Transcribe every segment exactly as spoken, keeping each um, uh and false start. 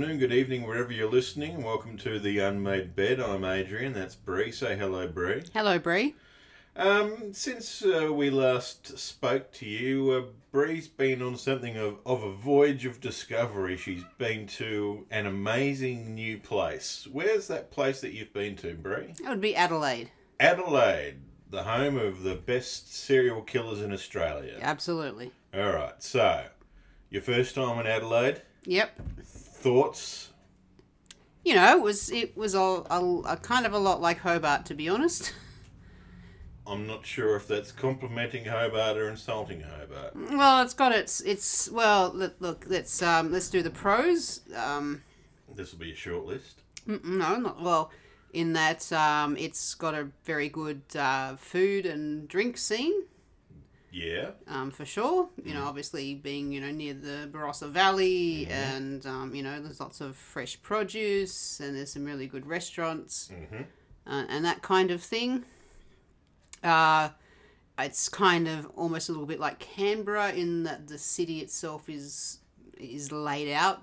afternoon, good evening, wherever you're listening. Welcome to The Unmade Bed. I'm Adrian, that's Bree. Say hello, Bree. Hello, Bree. Um, since uh, we last spoke to you, uh, Bree's been on something of, of a voyage of discovery. She's been to an amazing new place. Where's that place that you've been to, Bree? It would be Adelaide. Adelaide, the home of the best serial killers in Australia. Absolutely. All right, so your first time in Adelaide? Yep. Thoughts? You know, it was it was a, a, a kind of a lot like Hobart, to be honest. I'm not sure if that's complimenting Hobart or insulting Hobart. Well, it's got its it's well. Look, let's um, let's do the pros. Um, this will be a short list. No, not well. In that, um, it's got a very good uh, food and drink scene. Yeah. Um, for sure. You mm. know, obviously being, you know, near the Barossa Valley mm-hmm. and, um, you know, there's lots of fresh produce and there's some really good restaurants mm-hmm. uh, and that kind of thing. Uh, it's kind of almost a little bit like Canberra in that the city itself is is laid out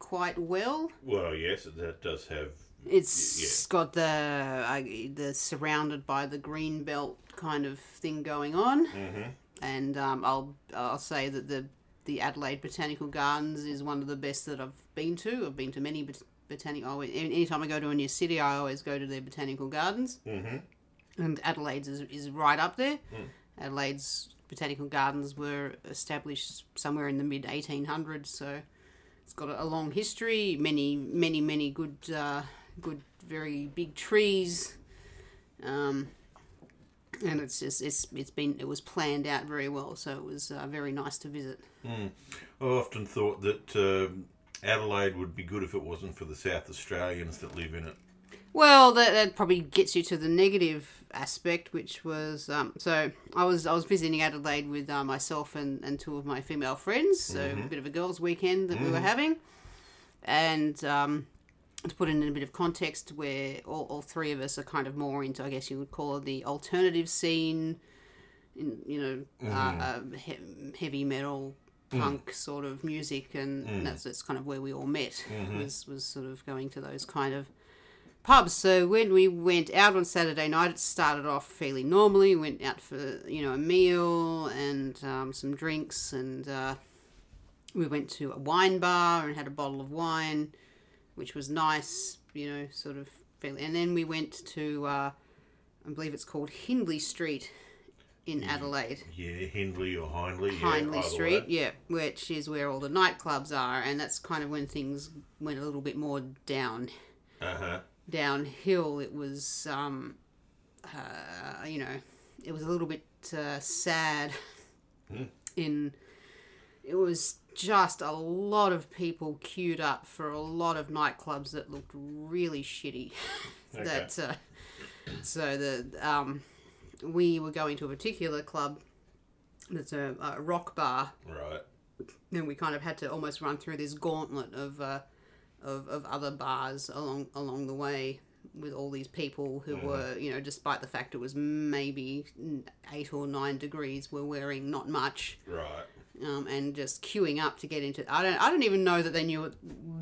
quite well. Well, yes, that does have... It's yeah. got the uh, the surrounded by the green belt kind of thing going on, mm-hmm. and um, I'll I'll say that the the Adelaide Botanical Gardens is one of the best that I've been to. I've been to many bot- botanical. Any time I go to a new city, I always go to their botanical gardens, mm-hmm. and Adelaide's is, is right up there. Mm. Adelaide's botanical gardens were established somewhere in the mid eighteen hundreds, so it's got a long history. Many many many good. Uh, Good, very big trees, um, and it's just it's it's been it was planned out very well, so it was uh, very nice to visit. Mm. I often thought that uh, Adelaide would be good if it wasn't for the South Australians that live in it. Well, that, that probably gets you to the negative aspect, which was um, so I was I was visiting Adelaide with uh, myself and, and two of my female friends, so mm-hmm. a bit of a girls' weekend that mm. we were having, and. Um, To put it in a bit of context, where all, all three of us are kind of more into, I guess you would call it the alternative scene, in, you know, mm. uh, uh, he- heavy metal, punk mm. sort of music, and, mm. and that's, that's kind of where we all met, mm-hmm. was, was sort of going to those kind of pubs. So when we went out on Saturday night, it started off fairly normally. We went out for, you know, a meal and um, some drinks, and uh, we went to a wine bar and had a bottle of wine, which was nice, you know, sort of fairly. And then we went to, uh, I believe it's called Hindley Street in yeah. Adelaide. Yeah, Hindley or Hindley. Hindley yeah, Street, yeah, which is where all the nightclubs are. And that's kind of when things went a little bit more down. Uh-huh. Downhill. It was, um, uh, you know, it was a little bit uh, sad mm. in... It was just a lot of people queued up for a lot of nightclubs that looked really shitty. Okay. That uh, so the um, we were going to a particular club that's a, a rock bar, right? And we kind of had to almost run through this gauntlet of uh, of of other bars along along the way with all these people who mm-hmm. were, you know, despite the fact it was maybe eight or nine degrees, were wearing not much, right? Um, and just queuing up to get into. I don't. I don't even know that they knew what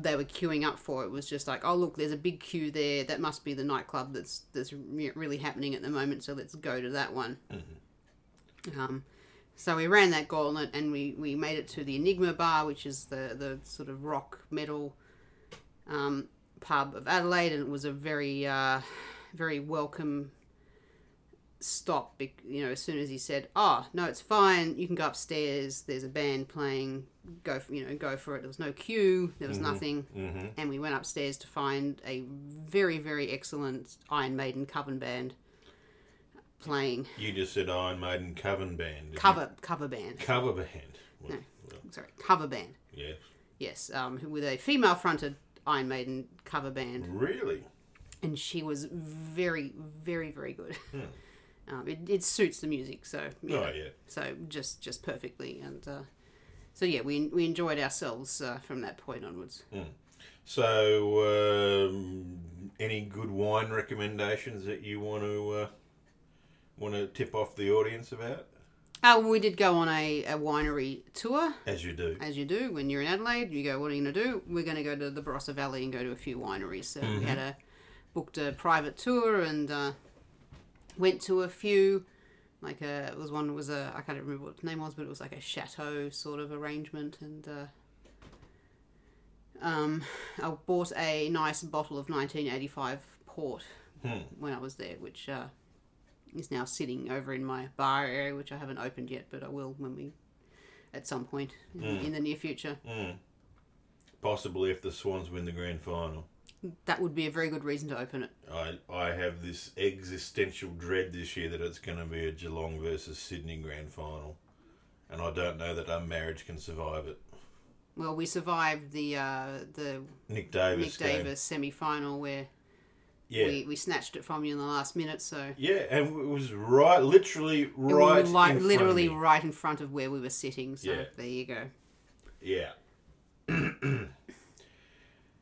they were queuing up for. It was just like, oh look, there's a big queue there. That must be the nightclub that's that's really happening at the moment. So let's go to that one. Mm-hmm. Um, so we ran that gauntlet and we, we made it to the Enigma Bar, which is the the sort of rock metal um, pub of Adelaide, and it was a very uh, very welcome stop, you know, as soon as he said, oh, no, it's fine, you can go upstairs, there's a band playing, go, for, you know, go for it. There was no queue, there was mm-hmm. nothing, mm-hmm. and we went upstairs to find a very, very excellent Iron Maiden cover band playing. You just said Iron Maiden cover band. Cover, you? cover band. Cover band. Well, no, well. sorry, cover band. Yes. Yes, um, with a female-fronted Iron Maiden cover band. Really? And she was very, very, very good. Hmm. Um, it, it suits the music, so yeah. Oh, yeah. So just, just perfectly, and uh, so yeah, we we enjoyed ourselves uh, from that point onwards. Mm. So, um, any good wine recommendations that you want to uh, want to tip off the audience about? Uh, we did go on a, a winery tour. As you do. As you do. When you're in Adelaide, you go, what are you going to do? We're going to go to the Barossa Valley and go to a few wineries. So mm-hmm. we had a booked a private tour and uh, went to a few. Like a, it was one was a, I can't remember what the name was, but it was like a chateau sort of arrangement. And uh, um, I bought a nice bottle of nineteen eighty-five port hmm. when I was there, which... Uh, is now sitting over in my bar area, which I haven't opened yet, but I will when we, at some point in, mm. in the near future. Mm. Possibly if the Swans win the grand final. That would be a very good reason to open it. I I have this existential dread this year that it's going to be a Geelong versus Sydney grand final, and I don't know that our marriage can survive it. Well, we survived the uh, the Nick Davis Nick Davis semi-final where... Yeah. We we snatched it from you in the last minute, so... Yeah, and it was right, literally right we li- in Literally front right in front of where we were sitting, so yeah. There you go. Yeah.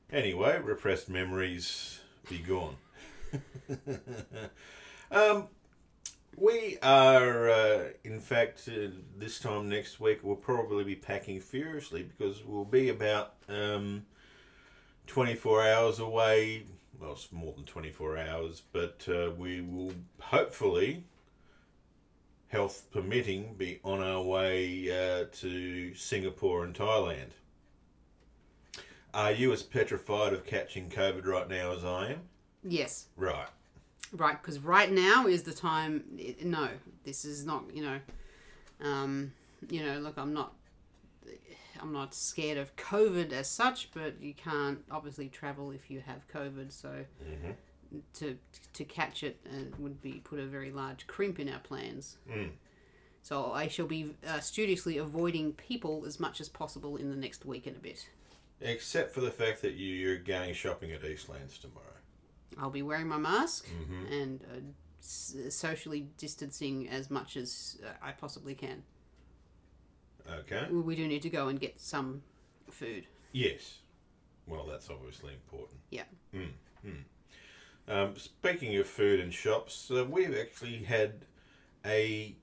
Anyway, repressed memories be gone. um, we are, uh, in fact, uh, this time next week, we'll probably be packing furiously because we'll be about um, twenty-four hours away... Well, it's more than twenty-four hours, but uh, we will hopefully, health permitting, be on our way uh, to Singapore and Thailand. Are you as petrified of catching COVID right now as I am? Yes. Right. Right, because right now is the time... No, this is not, you know... Um, you know, look, I'm not... I'm not scared of COVID as such, but you can't obviously travel if you have COVID, so mm-hmm. to to catch it uh, would be put a very large crimp in our plans. Mm. So I shall be uh, studiously avoiding people as much as possible in the next week and a bit. Except for the fact that you're going shopping at Eastlands tomorrow. I'll be wearing my mask mm-hmm. and uh, socially distancing as much as I possibly can. Okay. We do need to go and get some food. Yes. Well, that's obviously important. Yeah. Mm, mm. Um, speaking of food and shops, uh, we've actually had a,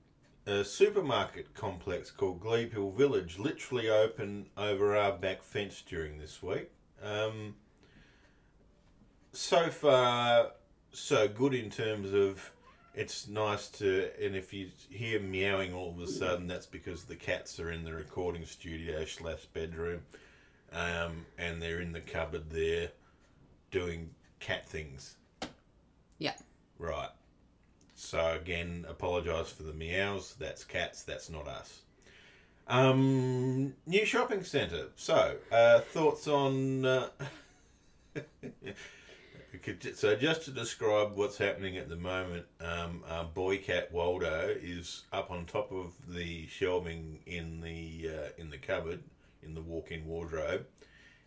a supermarket complex called Gleep Hill Village literally open over our back fence during this week. Um, so far, so good in terms of... It's nice to, and if you hear meowing all of a sudden, that's because the cats are in the recording studio slash bedroom, um, and they're in the cupboard there doing cat things. Yeah. Right. So again, apologise for the meows. That's cats. That's not us. Um, new shopping centre. So uh, thoughts on... Uh, So just to describe what's happening at the moment, um, our boy cat Waldo is up on top of the shelving in the uh, in the cupboard, in the walk-in wardrobe,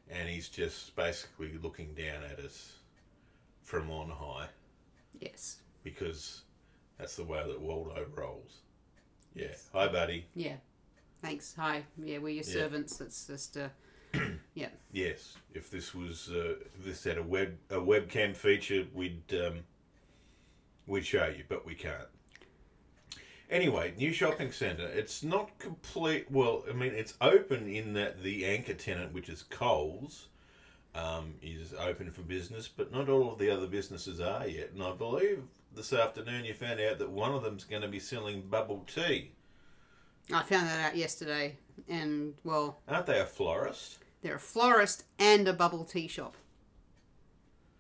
and he's just basically looking down at us from on high. Yes. Because that's the way that Waldo rolls. Yeah. Yes. Hi, buddy. Yeah. Thanks. Hi. Yeah, we're your yeah. servants. It's just... Uh... yeah. Yes. If this was uh, if this had a web a webcam feature, we'd um, we'd show you, but we can't. Anyway, new shopping centre. It's not complete. Well, I mean, it's open in that the anchor tenant, which is Coles, um, is open for business, but not all of the other businesses are yet. And I believe this afternoon you found out that one of them's going to be selling bubble tea. I found that out yesterday, and well, aren't they a florist? They're a florist and a bubble tea shop.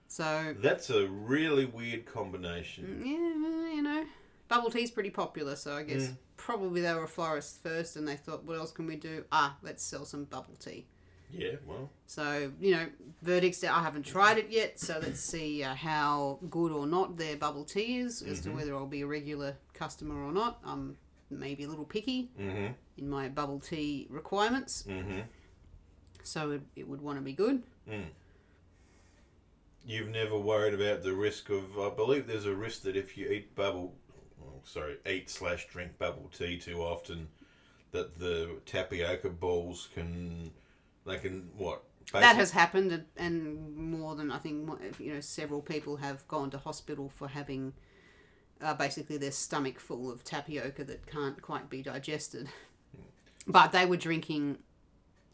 So that's a really weird combination. Yeah, you know, bubble tea's pretty popular, so I guess mm. probably they were a florist first, and they thought, what else can we do? Ah, let's sell some bubble tea. Yeah, well. So you know, verdicts. I haven't tried it yet, so let's see uh, how good or not their bubble tea is, as mm-hmm. to whether I'll be a regular customer or not. Um. Maybe a little picky mm-hmm. in my bubble tea requirements. Mm-hmm. So it, it would want to be good. Mm. You've never worried about the risk of... I believe there's a risk that if you eat bubble... Oh, sorry, eat slash drink bubble tea too often, that the tapioca balls can... They can, what? That has happened, and more than I think... You know, several people have gone to hospital for having... are basically their stomach full of tapioca that can't quite be digested. But they were drinking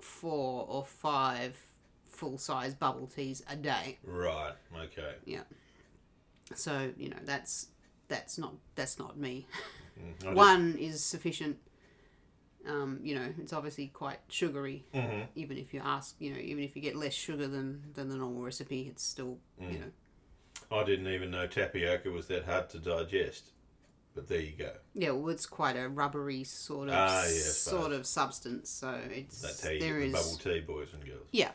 four or five full-size bubble teas a day. Right. Okay. Yeah. So, you know, that's that's not that's not me. Mm, One didn't... is sufficient. Um, you know, it's obviously quite sugary. Mm-hmm. Even if you ask, you know, even if you get less sugar than, than the normal recipe, it's still, mm. you know. I didn't even know tapioca was that hard to digest. But there you go. Yeah, well, it's quite a rubbery sort of ah, yeah, sort of substance, so it's that's how you there get the is... bubble tea, boys and girls. Yeah.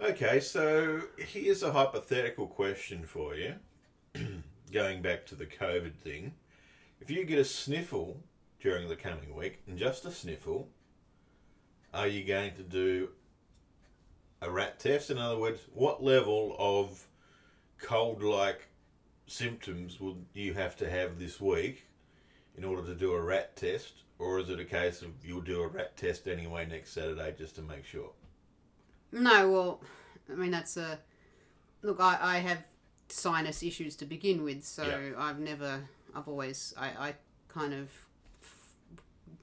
Okay, so here's a hypothetical question for you. Going back to the COVID thing, if you get a sniffle during the coming week, and just a sniffle, are you going to do a rat test? In other words, what level of cold-like symptoms would you have to have this week in order to do a rat test, or is it a case of you'll do a rat test anyway next Saturday just to make sure? No, well, I mean, that's a... Look, I, I have sinus issues to begin with, so yep. I've never... I've always... I, I kind of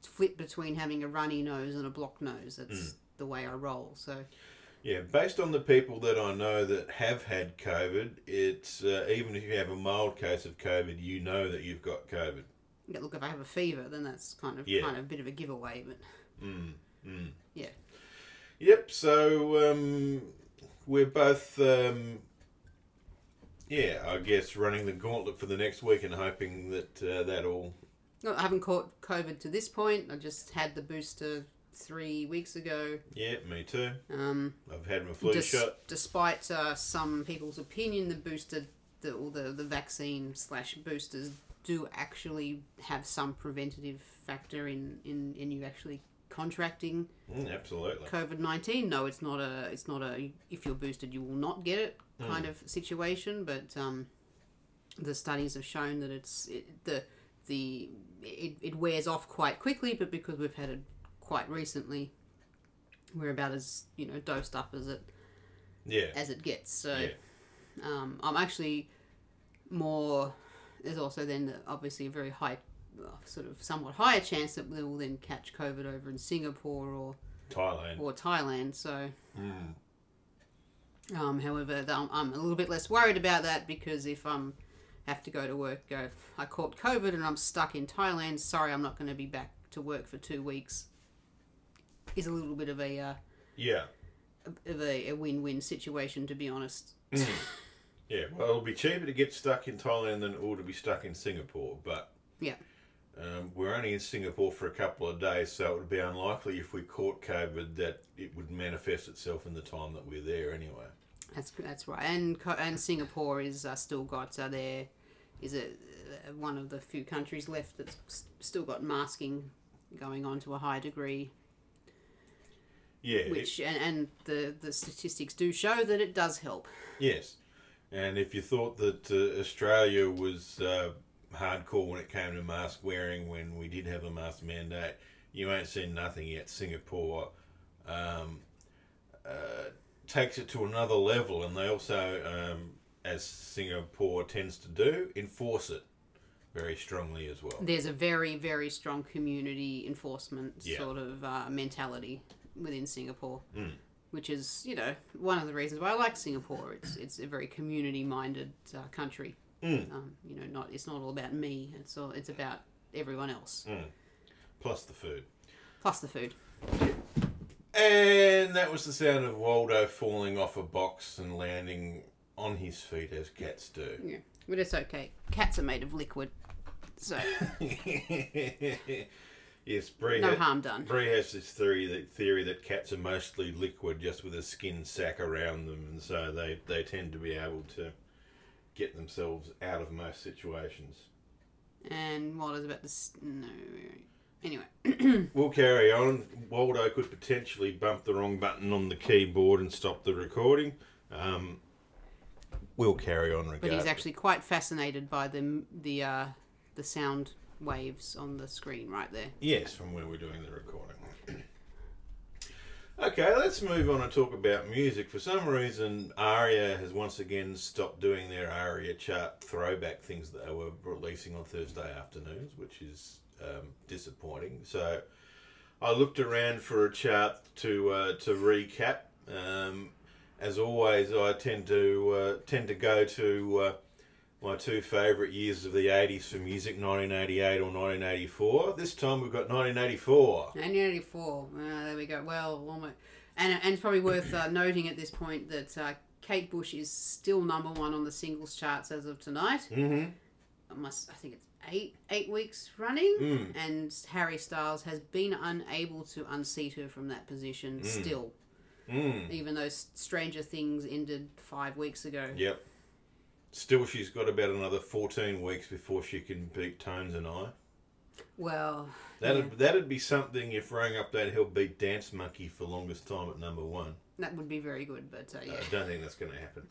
flip between having a runny nose and a blocked nose. That's mm. the way I roll, so... Yeah, based on the people that I know that have had COVID, it's uh, even if you have a mild case of COVID, you know that you've got COVID. Yeah, look, if I have a fever, then that's kind of yeah. kind of a bit of a giveaway, but mm, mm. yeah. Yep. So um, we're both, um, yeah, I guess running the gauntlet for the next week and hoping that uh, that all. No, I haven't caught COVID to this point. I just had the booster three weeks ago. Yeah, me too. Um, I've had my flu des- shot. Despite uh, some people's opinion, the booster, the, or the, the vaccine slash boosters do actually have some preventative factor in, in, in you actually contracting mm, absolutely COVID nineteen. No, it's not a, it's not a, if you're boosted, you will not get it kind mm. of situation, but um, the studies have shown that it's, it, the, the, it, it wears off quite quickly, but because we've had a quite recently, we're about as, you know, dosed up as it yeah as it gets, so yeah. um I'm actually more, there's also then obviously a very high sort of somewhat higher chance that we will then catch COVID over in Singapore or Thailand or Thailand so mm. um however I'm a little bit less worried about that, because if I'm have to go to work, go I caught COVID and I'm stuck in Thailand, sorry, I'm not going to be back to work for two weeks, is a little bit of a uh, yeah of a, a win-win situation, to be honest. Mm. Yeah, well, it'll be cheaper to get stuck in Thailand than it will to be stuck in Singapore, but yeah, um, we're only in Singapore for a couple of days, so it would be unlikely if we caught COVID that it would manifest itself in the time that we're there anyway. That's that's right, and and Singapore is uh, still got uh, their is it uh, one of the few countries left that's still got masking going on to a high degree. Yeah, which it, and, and the, the statistics do show that it does help. Yes, and if you thought that uh, Australia was uh, hardcore when it came to mask wearing, when we did have a mask mandate, you ain't seen nothing yet. Singapore um, uh, takes it to another level, and they also, um, as Singapore tends to do, enforce it very strongly as well. There's a very, very strong community enforcement yeah. sort of uh, mentality within Singapore, mm. which is, you know, one of the reasons why I like Singapore. It's it's a very community-minded uh, country. Mm. Um, you know, not it's not all about me. It's all it's about everyone else. Mm. Plus the food. Plus the food. And that was the sound of Waldo falling off a box and landing on his feet, as cats do. Yeah, but it's okay. Cats are made of liquid, so. Yes, Bree. No had, harm done. Bree has this theory that theory that cats are mostly liquid, just with a skin sack around them, and so they, they tend to be able to get themselves out of most situations. And Waldo's about to no. Anyway, we'll carry on. Waldo could potentially bump the wrong button on the keyboard and stop the recording. Um, we'll carry on. Regardless. But he's actually quite fascinated by the the uh, the sound. Waves on the screen right there. Yes, from where we're doing the recording. Okay, let's move on and talk about music. For some reason, ARIA has once again stopped doing their ARIA chart throwback things that they were releasing on Thursday afternoons, which is um, disappointing. So I looked around for a chart to uh, to recap. Um, as always, I tend to uh, tend to go to uh, my two favourite years of the eighties for music, nineteen eighty-eight or nineteen eighty-four. This time we've got nineteen eighty-four. nineteen eighty-four. Uh, there we go. Well, almost. And, and it's probably worth uh, noting at this point that uh, Kate Bush is still number one on the singles charts as of tonight. Mm-hmm. I, must, I think it's eight eight weeks running. Mm. And Harry Styles has been unable to unseat her from that position mm. still. Mm. Even though Stranger Things ended five weeks ago. Yep. Still, she's got about another fourteen weeks before she can beat Tones and I. Well, that'd yeah. that'd be something if Running Up That Hill beat Dance Monkey for longest time at number one. That would be very good, but uh, yeah. I don't think that's going to happen.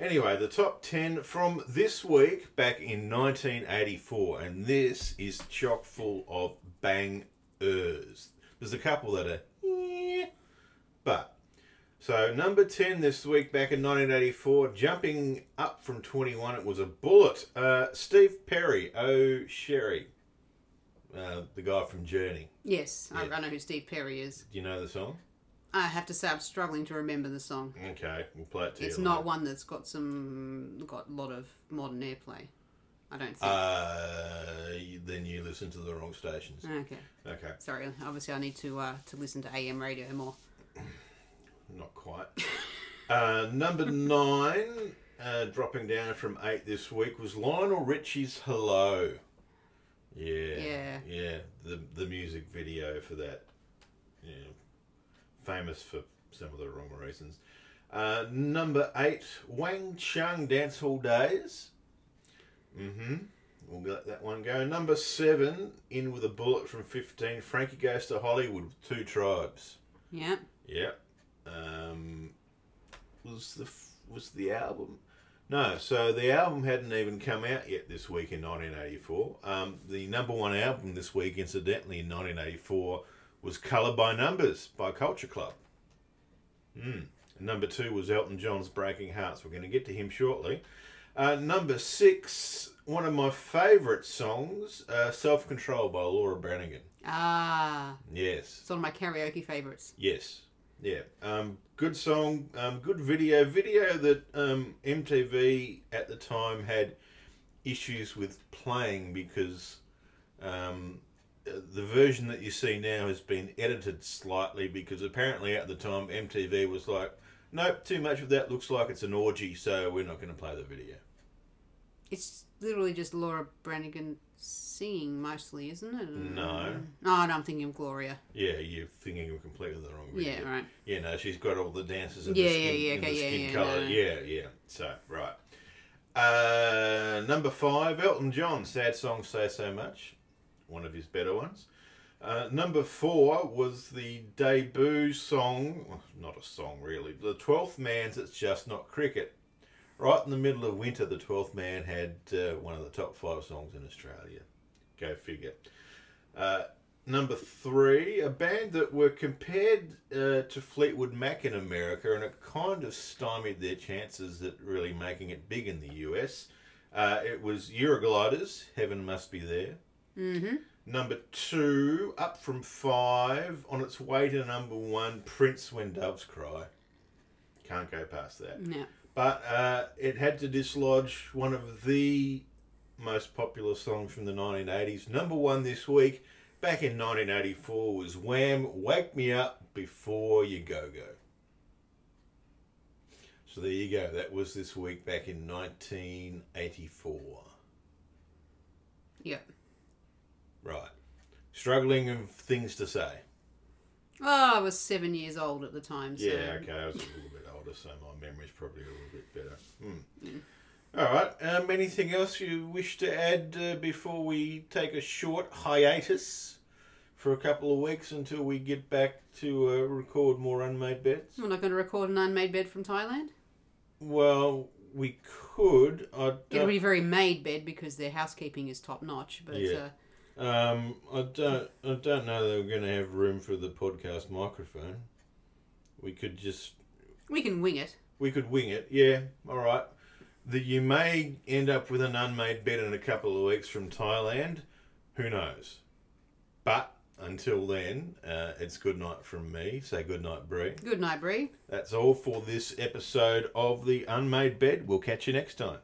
Anyway, the top ten from this week back in nineteen eighty-four, and this is chock full of bangers. There's a couple that are, yeah, but. So, number ten this week, back in nineteen eighty-four, jumping up from twenty-one, it was a bullet. Uh, Steve Perry, Oh Sherry, uh, the guy from Journey. Yes, yeah. I know who Steve Perry is. Do you know the song? I have to say I'm struggling to remember the song. Okay, we'll play it to you. It's not one that's got some got a lot of modern airplay, I don't think. Uh, then you listen to the wrong stations. Okay. Okay. Sorry, obviously I need to uh, to listen to A M radio more. Not quite. uh, number nine, uh, dropping down from eight this week, was Lionel Richie's Hello. Yeah. Yeah. Yeah. The, the music video for that. Yeah. Famous for some of the wrong reasons. Uh, number eight, Wang Chung, Dance Hall Days. Mm-hmm. We'll let that one go. Number seven, in with a bullet from fifteen, Frankie Goes to Hollywood with Two Tribes. Yep. Yep. Um, was the was the album? No, so the album hadn't even come out yet this week in nineteen eighty-four. Um, the number one album this week, incidentally, in nineteen eighty-four was Coloured by Numbers by Culture Club. Mm. Number two was Elton John's Breaking Hearts. We're going to get to him shortly. Uh, number six, one of my favourite songs, uh, Self Control by Laura Branigan. Ah. Yes. It's one of my karaoke favourites. Yes. Yeah, um, good song, um, good video. Video that um, M T V at the time had issues with playing because um, the version that you see now has been edited slightly because apparently at the time M T V was like, nope, too much of that looks like it's an orgy, so we're not going to play the video. It's literally just Laura Branigan singing mostly, isn't it? No. Oh, no, I'm thinking of Gloria. Yeah, you're thinking of completely the wrong video. Yeah, right. Yeah, no, she's got all the dances in yeah, the skin, yeah, yeah, okay, the skin yeah, yeah, colour. No, no. Yeah, yeah. So, right. Uh, number five, Elton John, Sad Songs Say So Much. One of his better ones. Uh, number four was the debut song, well, not a song really, The Twelfth Man's It's Just Not Cricket. Right in the middle of winter, The Twelfth Man had uh, one of the top five songs in Australia. Go figure. Uh, number three, a band that were compared uh, to Fleetwood Mac in America, and it kind of stymied their chances at really making it big in the U S. Uh, it was Eurogliders, Heaven Must Be There. Mm-hmm. Number two, up from five, on its way to number one, Prince, When Doves Cry. Can't go past that. No. But uh, it had to dislodge one of the most popular songs from the nineteen eighties. Number one this week, back in nineteen eighty-four, was Wham, Wake Me Up Before You Go-Go. So there you go. That was this week back in nineteen eighty-four. Yep. Right. Struggling with things to say. Oh, I was seven years old at the time. So. Yeah, okay. I was a little bit older, so my memory's probably a little bit better. Mm. Mm. All right. Um, anything else you wish to add uh, before we take a short hiatus for a couple of weeks until we get back to uh, record more Unmade Beds? We're not going to record an Unmade Bed from Thailand? Well, we could. I It'll be very made bed because their housekeeping is top-notch, but... Yeah. Uh, Um, I don't, I don't know that we're going to have room for the podcast microphone. We could just... We can wing it. We could wing it, yeah. All right. That you may end up with an unmade bed in a couple of weeks from Thailand. Who knows? But until then, uh, it's good night from me. Say good night, Bree. Good night, Bree. That's all for this episode of The Unmade Bed. We'll catch you next time.